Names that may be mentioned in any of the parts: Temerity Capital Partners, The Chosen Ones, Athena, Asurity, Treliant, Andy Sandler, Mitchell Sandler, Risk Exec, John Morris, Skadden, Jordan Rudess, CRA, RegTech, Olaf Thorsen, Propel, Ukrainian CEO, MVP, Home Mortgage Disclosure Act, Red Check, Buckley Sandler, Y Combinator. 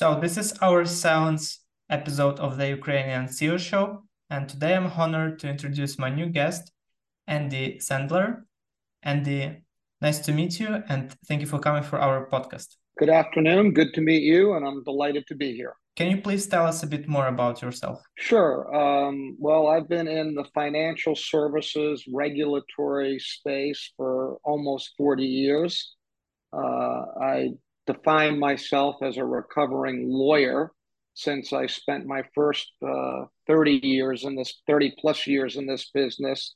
So this is our 7th episode of the Ukrainian CEO show. And today I'm honored to introduce my new guest, Andy Sandler. Andy, nice to meet you. And thank you for coming for our podcast. Good afternoon. Good to meet you. And I'm delighted to be here. Can you please tell us a bit more about yourself? Sure. Well, I've been in the financial services regulatory space for almost 40 years. I define myself as a recovering lawyer since I spent my first 30 plus years in this business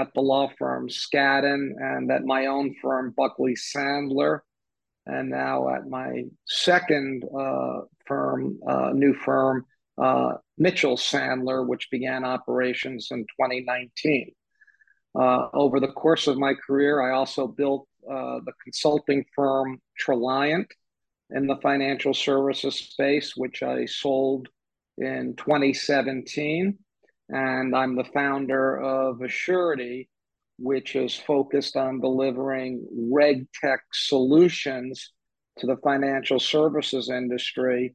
at the law firm Skadden and at my own firm, Buckley Sandler. And now at my second new firm, Mitchell Sandler, which began operations in 2019. Over the course of my career, I also built the consulting firm Treliant in the financial services space, which I sold in 2017. And I'm the founder of Asurity, which is focused on delivering RegTech solutions to the financial services industry.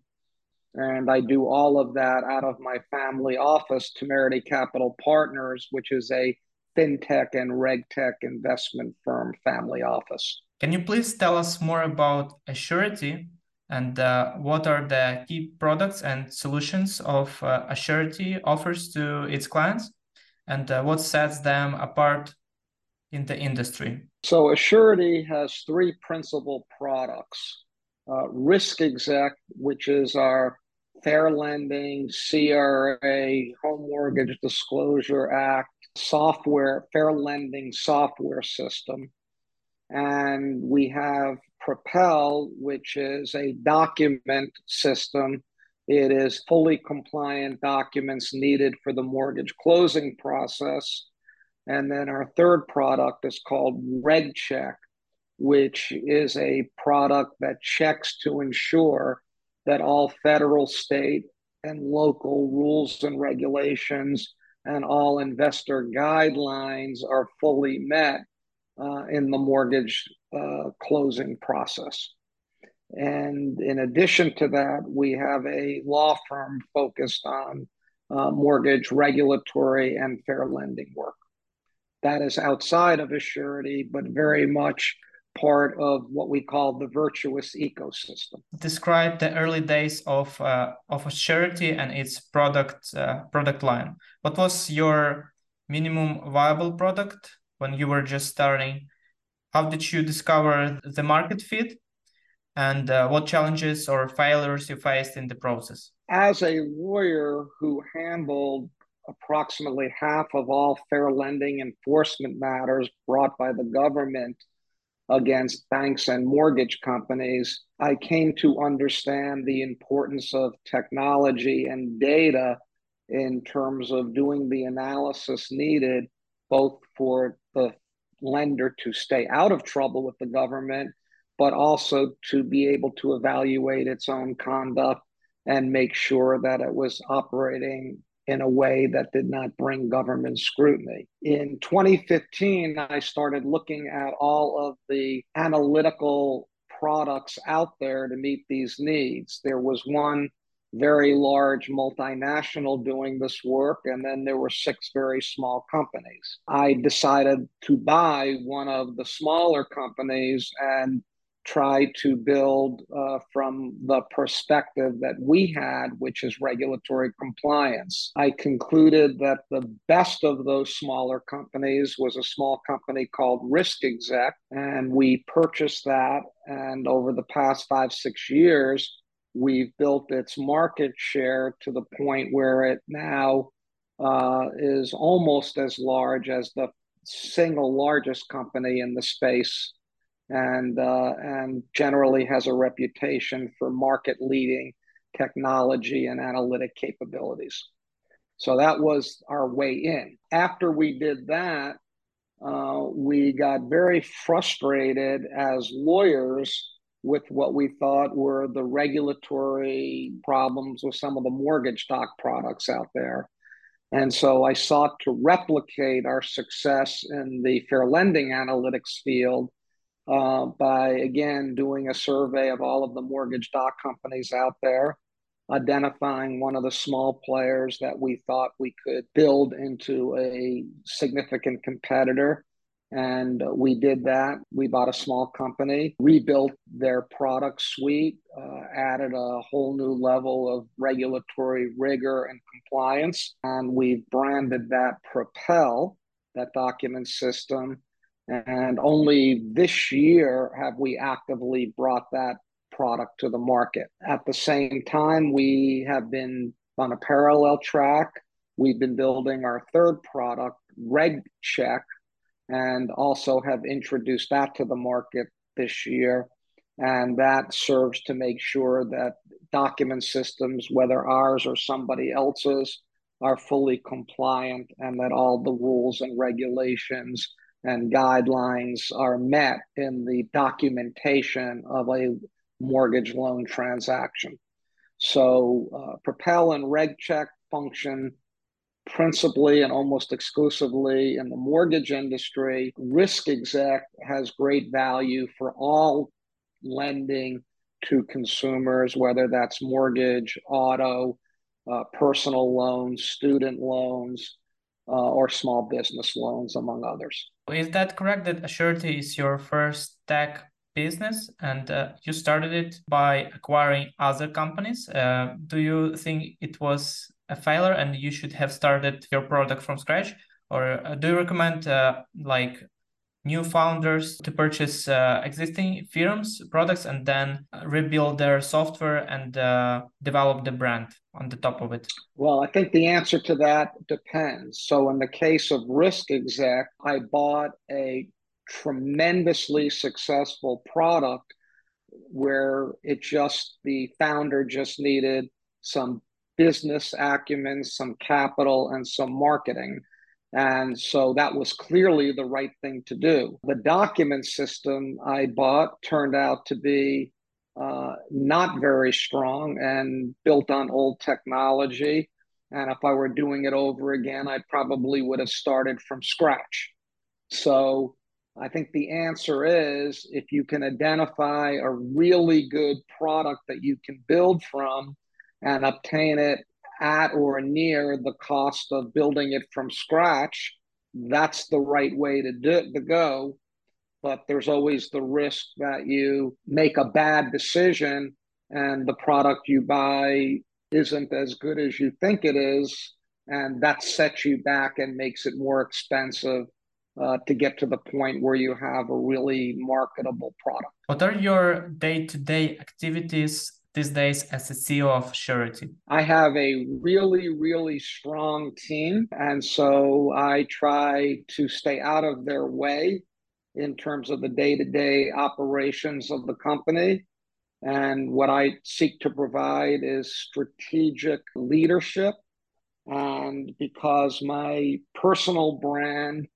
And I do all of that out of my family office, Temerity Capital Partners, which is a FinTech and RegTech investment firm family office. Can you please tell us more about Asurity and what are the key products and solutions of Asurity offers to its clients and what sets them apart in the industry? So Asurity has three principal products. Risk Exec, which is our fair lending, CRA, Home Mortgage Disclosure Act, software, fair lending software system. And we have Propel, which is a document system. It is fully compliant documents needed for the mortgage closing process. And then our third product is called Red Check, which is a product that checks to ensure that all federal, state, and local rules and regulations and all investor guidelines are fully met in the mortgage closing process. And in addition to that, we have a law firm focused on mortgage regulatory and fair lending work. That is outside of Asurity, but very much part of what we call the virtuous ecosystem. Describe the early days of Asurity and its product line. What was your minimum viable product when you were just starting? How did you discover the market fit? And what challenges or failures you faced in the process? As a lawyer who handled approximately half of all fair lending enforcement matters brought by the government against banks and mortgage companies, I came to understand the importance of technology and data in terms of doing the analysis needed, both for the lender to stay out of trouble with the government, but also to be able to evaluate its own conduct and make sure that it was operating in a way that did not bring government scrutiny. In 2015, I started looking at all of the analytical products out there to meet these needs. There was one very large multinational doing this work, and then there were 6 very small companies. I decided to buy one of the smaller companies and try to build from the perspective that we had, which is regulatory compliance. I concluded that the best of those smaller companies was a small company called Risk Exec, and we purchased that. And over the past 5-6 years, we've built its market share to the point where it now is almost as large as the single largest company in the space, and generally has a reputation for market-leading technology and analytic capabilities. So that was our way in. After we did that, we got very frustrated as lawyers with what we thought were the regulatory problems with some of the mortgage doc products out there. And so I sought to replicate our success in the fair lending analytics field by, again, doing a survey of all of the mortgage doc companies out there, identifying one of the small players that we thought we could build into a significant competitor. And we did that. We bought a small company, rebuilt their product suite, added a whole new level of regulatory rigor and compliance. And we've branded that Propel, that document system. And only this year have we actively brought that product to the market. At the same time, we have been on a parallel track. We've been building our third product, Red Check, and also have introduced that to the market this year. And that serves to make sure that document systems, whether ours or somebody else's, are fully compliant and that all the rules and regulations and guidelines are met in the documentation of a mortgage loan transaction. So Propel and RegCheck function principally and almost exclusively in the mortgage industry. Risk Exec has great value for all lending to consumers, whether that's mortgage, auto, personal loans, student loans, or small business loans, among others. Is that correct that Asurity is your first tech business and you started it by acquiring other companies? Do you think it was a failure and you should have started your product from scratch? Or do you recommend like new founders to purchase existing firms' products and then rebuild their software and develop the brand on the top of it? Well, I think the answer to that depends. So in the case of Risk Exec, I bought a tremendously successful product where it just, the founder just needed some business acumen, some capital, and some marketing. And so that was clearly the right thing to do. The document system I bought turned out to be not very strong and built on old technology. And if I were doing it over again, I probably would have started from scratch. So I think the answer is, if you can identify a really good product that you can build from and obtain it at or near the cost of building it from scratch, that's the right way to go. But there's always the risk that you make a bad decision and the product you buy isn't as good as you think it is, and that sets you back and makes it more expensive to get to the point where you have a really marketable product. What are your day-to-day activities these days as the CEO of Asurity? I have a really, really strong team. And so I try to stay out of their way in terms of the day-to-day operations of the company. And what I seek to provide is strategic leadership. And because my personal brand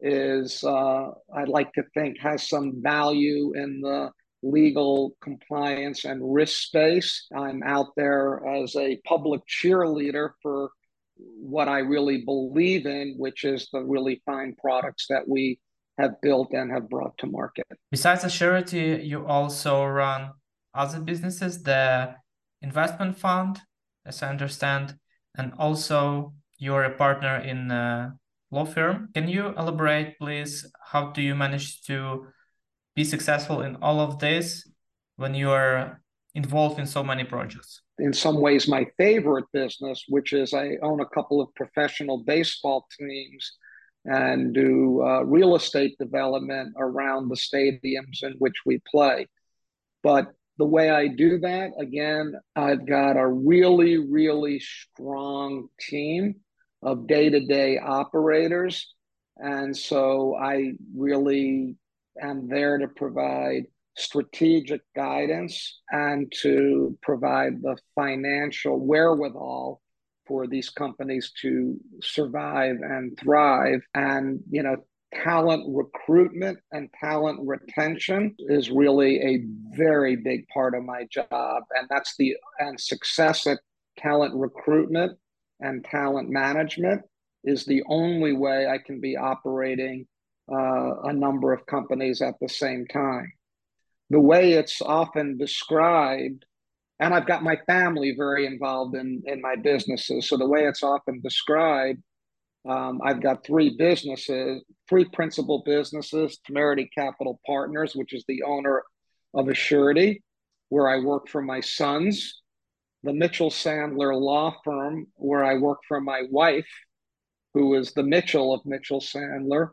is, I'd like to think, has some value in the legal, compliance, and risk space, I'm out there as a public cheerleader for what I really believe in, which is the really fine products that we have built and have brought to market. Besides Asurity, you also run other businesses, the investment fund, as I understand, and also you're a partner in a law firm. Can you elaborate, please, how do you manage to be successful in all of this when you are involved in so many projects? In some ways, my favorite business, which is I own a couple of professional baseball teams and do real estate development around the stadiums in which we play. But the way I do that, again, I've got a really, really strong team of day-to-day operators. And so I really am there to provide strategic guidance and to provide the financial wherewithal for these companies to survive and thrive. And, you know, talent recruitment and talent retention is really a very big part of my job. And that's the, and success at talent recruitment and talent management is the only way I can be operating a number of companies at the same time. The way it's often described, and I've got my family very involved in my businesses, so the way it's often described, I've got three principal businesses: Temerity Capital Partners, which is the owner of Asurity, where I work for my sons; the Mitchell Sandler law firm, where I work for my wife, who is the Mitchell of Mitchell Sandler.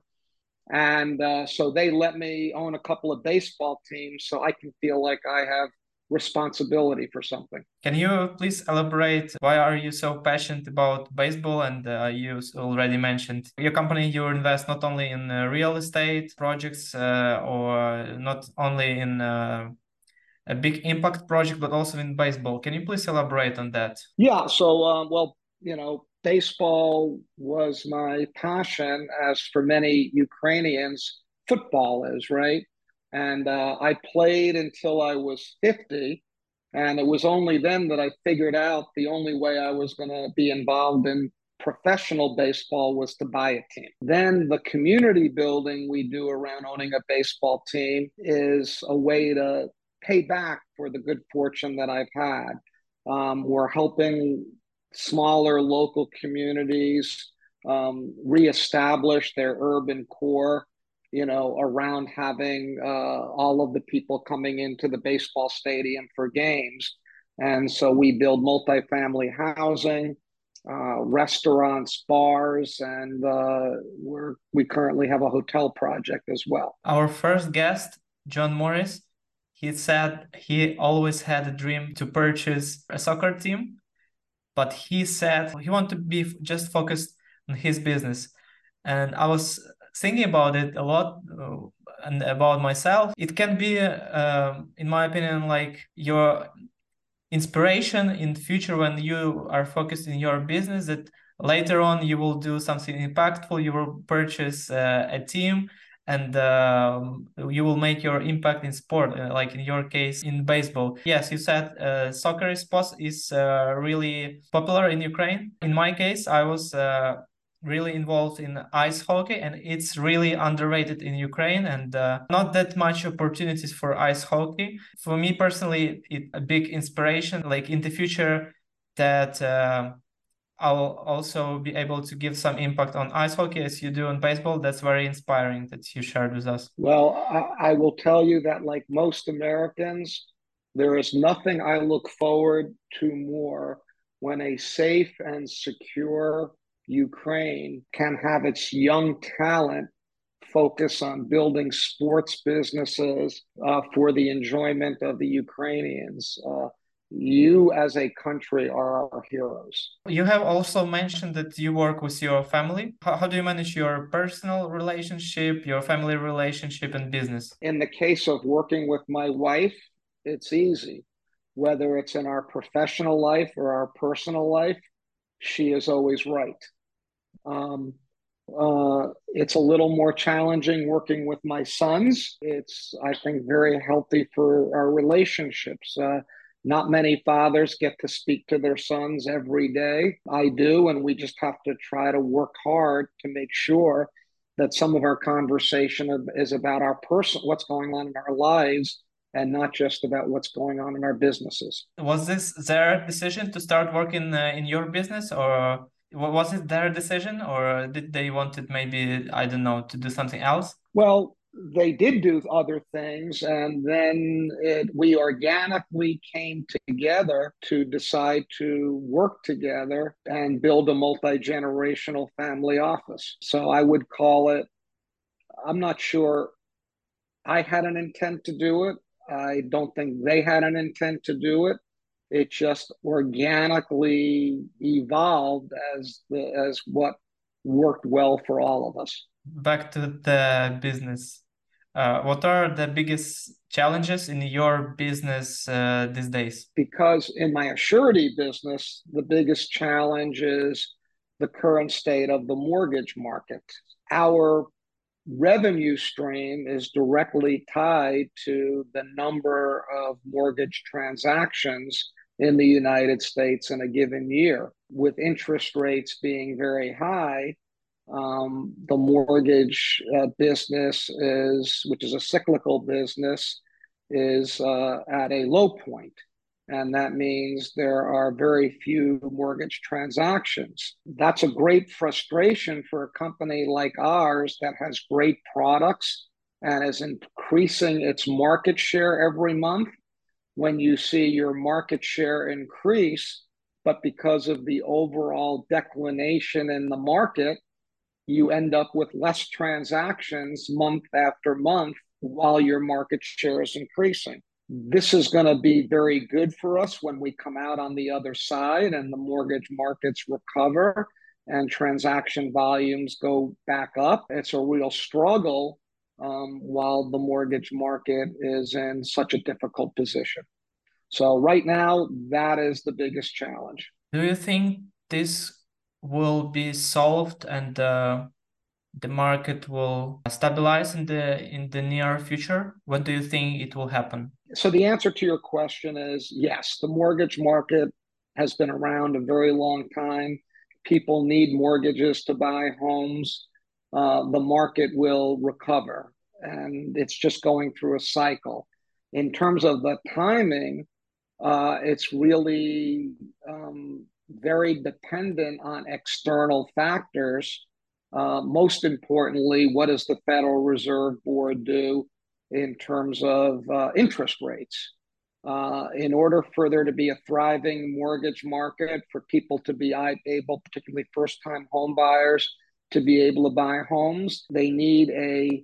And so they let me own a couple of baseball teams so I can feel like I have responsibility for something. Can you please elaborate why are you so passionate about baseball? And you already mentioned your company, you invest not only in real estate projects or not only in a big impact project, but also in baseball. Can you please elaborate on that? Yeah, so, well, you know, baseball was my passion, as for many Ukrainians, football is, right? And I played until I was 50. And it was only then that I figured out the only way I was going to be involved in professional baseball was to buy a team. Then the community building we do around owning a baseball team is a way to pay back for the good fortune that I've had. We're helping smaller local communities reestablish their urban core, you know, around having all of the people coming into the baseball stadium for games. And so we build multifamily housing, restaurants, bars, and we currently have a hotel project as well. Our first guest, John Morris, he said he always had a dream to purchase a soccer team, but he said he wanted to be just focused on his business. And I was thinking about it a lot and about myself. It can be, in my opinion, like your inspiration in the future when you are focused in your business, that later on you will do something impactful, you will purchase a team, and you will make your impact in sport, like in your case in baseball. Yes, you said soccer is really popular in Ukraine. In my case, I was really involved in ice hockey, and it's really underrated in Ukraine, and not that much opportunities for ice hockey. For me personally, it's a big inspiration, like in the future, that I'll also be able to give some impact on ice hockey as you do on baseball. That's very inspiring that you shared with us. Well, I will tell you that, like most Americans, there is nothing I look forward to more when a safe and secure Ukraine can have its young talent focus on building sports businesses for the enjoyment of the Ukrainians. You as a country are our heroes. You have also mentioned that you work with your family. How do you manage your personal relationship, your family relationship, and business? In the case of working with my wife, it's easy. Whether it's in our professional life or our personal life, she is always right. It's a little more challenging working with my sons. It's, I think, very healthy for our relationships. Not many fathers get to speak to their sons every day. I do, and we just have to try to work hard to make sure that some of our conversation is about our what's going on in our lives, and not just about what's going on in our businesses. Was this their decision to start working in your business, or was it their decision, or did they wanted maybe, I don't know, to do something else? Well, they did do other things, and then we organically came together to decide to work together and build a multi-generational family office. So I would call it, I'm not sure I had an intent to do it. I don't think they had an intent to do it. It just organically evolved as what worked well for all of us. Back to the business. What are the biggest challenges in your business these days? Because in my Asurity business, the biggest challenge is the current state of the mortgage market. Our revenue stream is directly tied to the number of mortgage transactions in the United States in a given year. With interest rates being very high, The mortgage business is, which is a cyclical business, is at a low point. And that means there are very few mortgage transactions. That's a great frustration for a company like ours that has great products and is increasing its market share every month. When you see your market share increase, but because of the overall declination in the market, you end up with less transactions month after month while your market share is increasing. This is going to be very good for us when we come out on the other side and the mortgage markets recover and transaction volumes go back up. It's a real struggle while the mortgage market is in such a difficult position. So right now, that is the biggest challenge. Do you think this will be solved and the market will stabilize in the near future? When do you think it will happen? So the answer to your question is yes. The mortgage market has been around a very long time. People need mortgages to buy homes. The market will recover, and it's just going through a cycle. In terms of the timing, it's really very dependent on external factors. Most importantly, what does the Federal Reserve Board do in terms of interest rates? In order for there to be a thriving mortgage market, for people to be able, particularly first-time home buyers, to be able to buy homes, they need a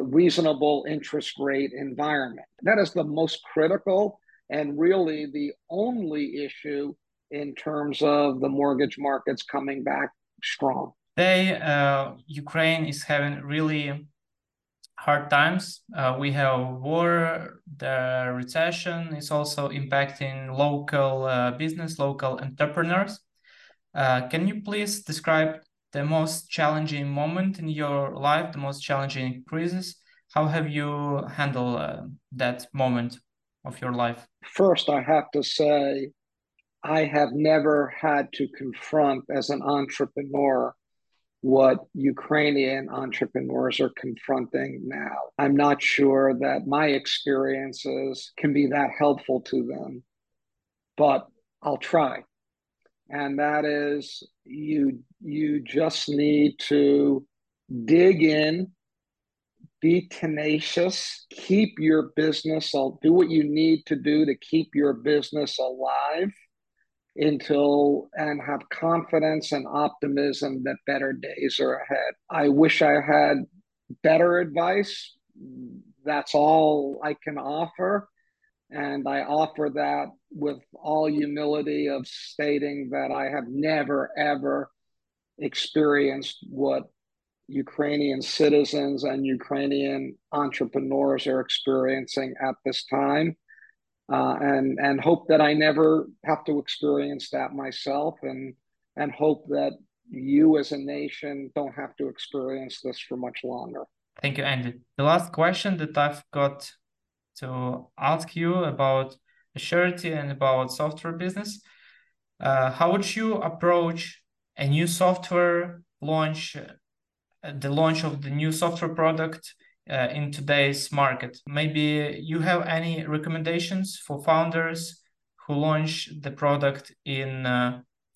reasonable interest rate environment. That is the most critical and really the only issue in terms of the mortgage markets coming back strong. Today, Ukraine is having really hard times. We have war, the recession is also impacting local business, local entrepreneurs. Can you please describe the most challenging moment in your life, the most challenging crisis? How have you handled that moment of your life? First, I have to say, I have never had to confront as an entrepreneur what Ukrainian entrepreneurs are confronting now. I'm not sure that my experiences can be that helpful to them, but I'll try. And that is, you just need to dig in, be tenacious, keep your business, do what you need to do to keep your business alive and have confidence and optimism that better days are ahead. I wish I had better advice. That's all I can offer. And I offer that with all humility of stating that I have never, ever experienced what Ukrainian citizens and Ukrainian entrepreneurs are experiencing at this time, and hope that I never have to experience that myself, and hope that you as a nation don't have to experience this for much longer. Thank you, Andy. The last question that I've got to ask you about Asurity and about software business. How would you approach a new software launch, the launch of the new software product in today's market? Maybe you have any recommendations for founders who launch the product in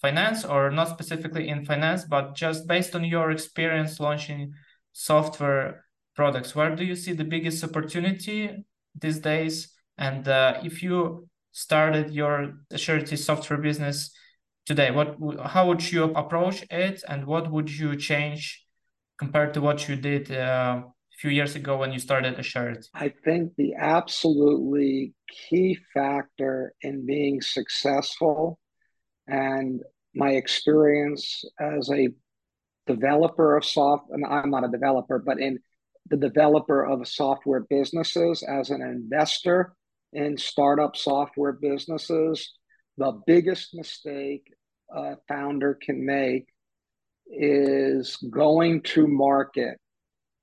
finance, or not specifically in finance, but just based on your experience launching software products. Where do you see the biggest opportunity these days? And if you started your Asurity software business today, how would you approach it, and what would you change compared to what you did a few years ago when you started Asurity? I think the absolutely key factor in being successful, and my experience as a developer of software, and I'm not a developer, but in the developer of software businesses, as an investor in startup software businesses, the biggest mistake a founder can make is going to market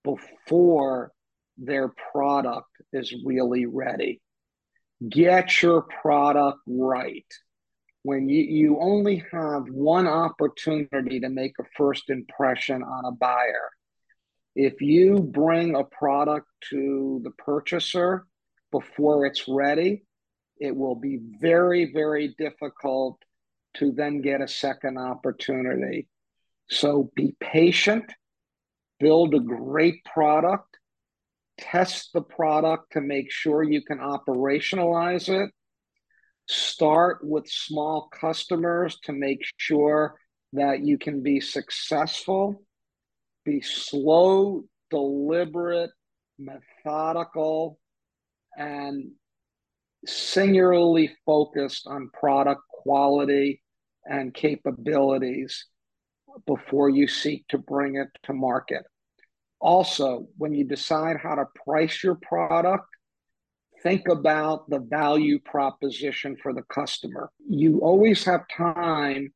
before their product is really ready. Get your product right. when you only have one opportunity to make a first impression on a buyer. If you bring a product to the purchaser before it's ready, it will be very, very difficult to then get a second opportunity. So be patient, build a great product, test the product to make sure you can operationalize it, start with small customers to make sure that you can be successful, be slow, deliberate, methodical, and singularly focused on product quality and capabilities before you seek to bring it to market. Also, when you decide how to price your product, think about the value proposition for the customer. You always have time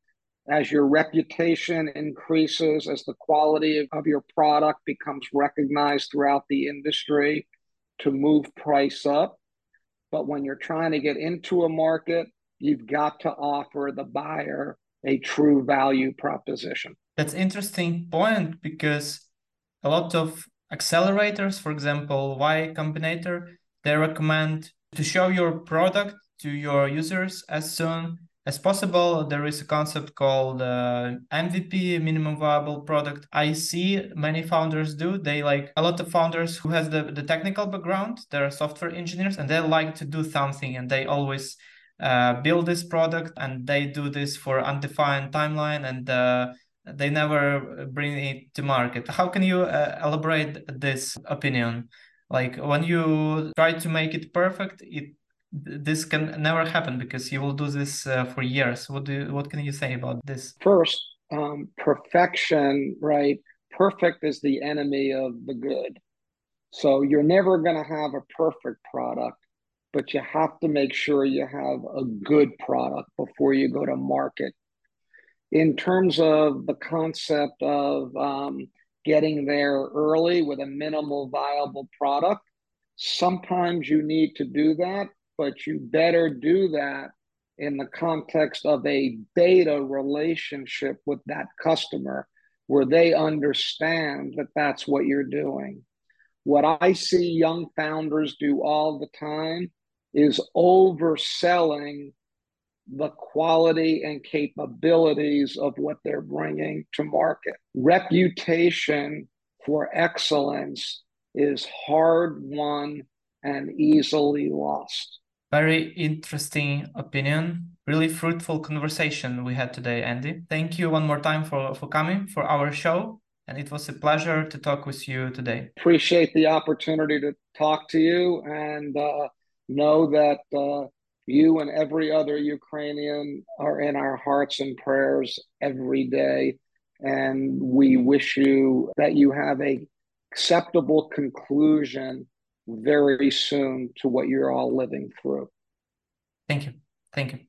as your reputation increases, as the quality of your product becomes recognized throughout the industry, to move price up. But when you're trying to get into a market, you've got to offer the buyer a true value proposition. That's an interesting point, because a lot of accelerators, for example, Y Combinator, they recommend to show your product to your users as soon as possible. There is a concept called MVP, minimum viable product. I see many founders do. They like a lot of founders who has the technical background. They're software engineers and they like to do something, and they always build this product, and they do this for undefined timeline, and they never bring it to market. How can you elaborate this opinion? Like, when you try to make it perfect, this can never happen, because you will do this for years. What can you say about this? First, perfection, right? Perfect is the enemy of the good. So you're never going to have a perfect product, but you have to make sure you have a good product before you go to market. In terms of the concept of getting there early with a minimal viable product, sometimes you need to do that, but you better do that in the context of a beta relationship with that customer, where they understand that that's what you're doing. What I see young founders do all the time is overselling the quality and capabilities of what they're bringing to market. Reputation for excellence is hard-won and easily lost. Very interesting opinion. Really fruitful conversation we had today, Andy. Thank you one more time for coming for our show. And it was a pleasure to talk with you today. Appreciate the opportunity to talk to you, and know that you and every other Ukrainian are in our hearts and prayers every day. And we wish you that you have an acceptable conclusion very soon to what you're all living through. Thank you. Thank you.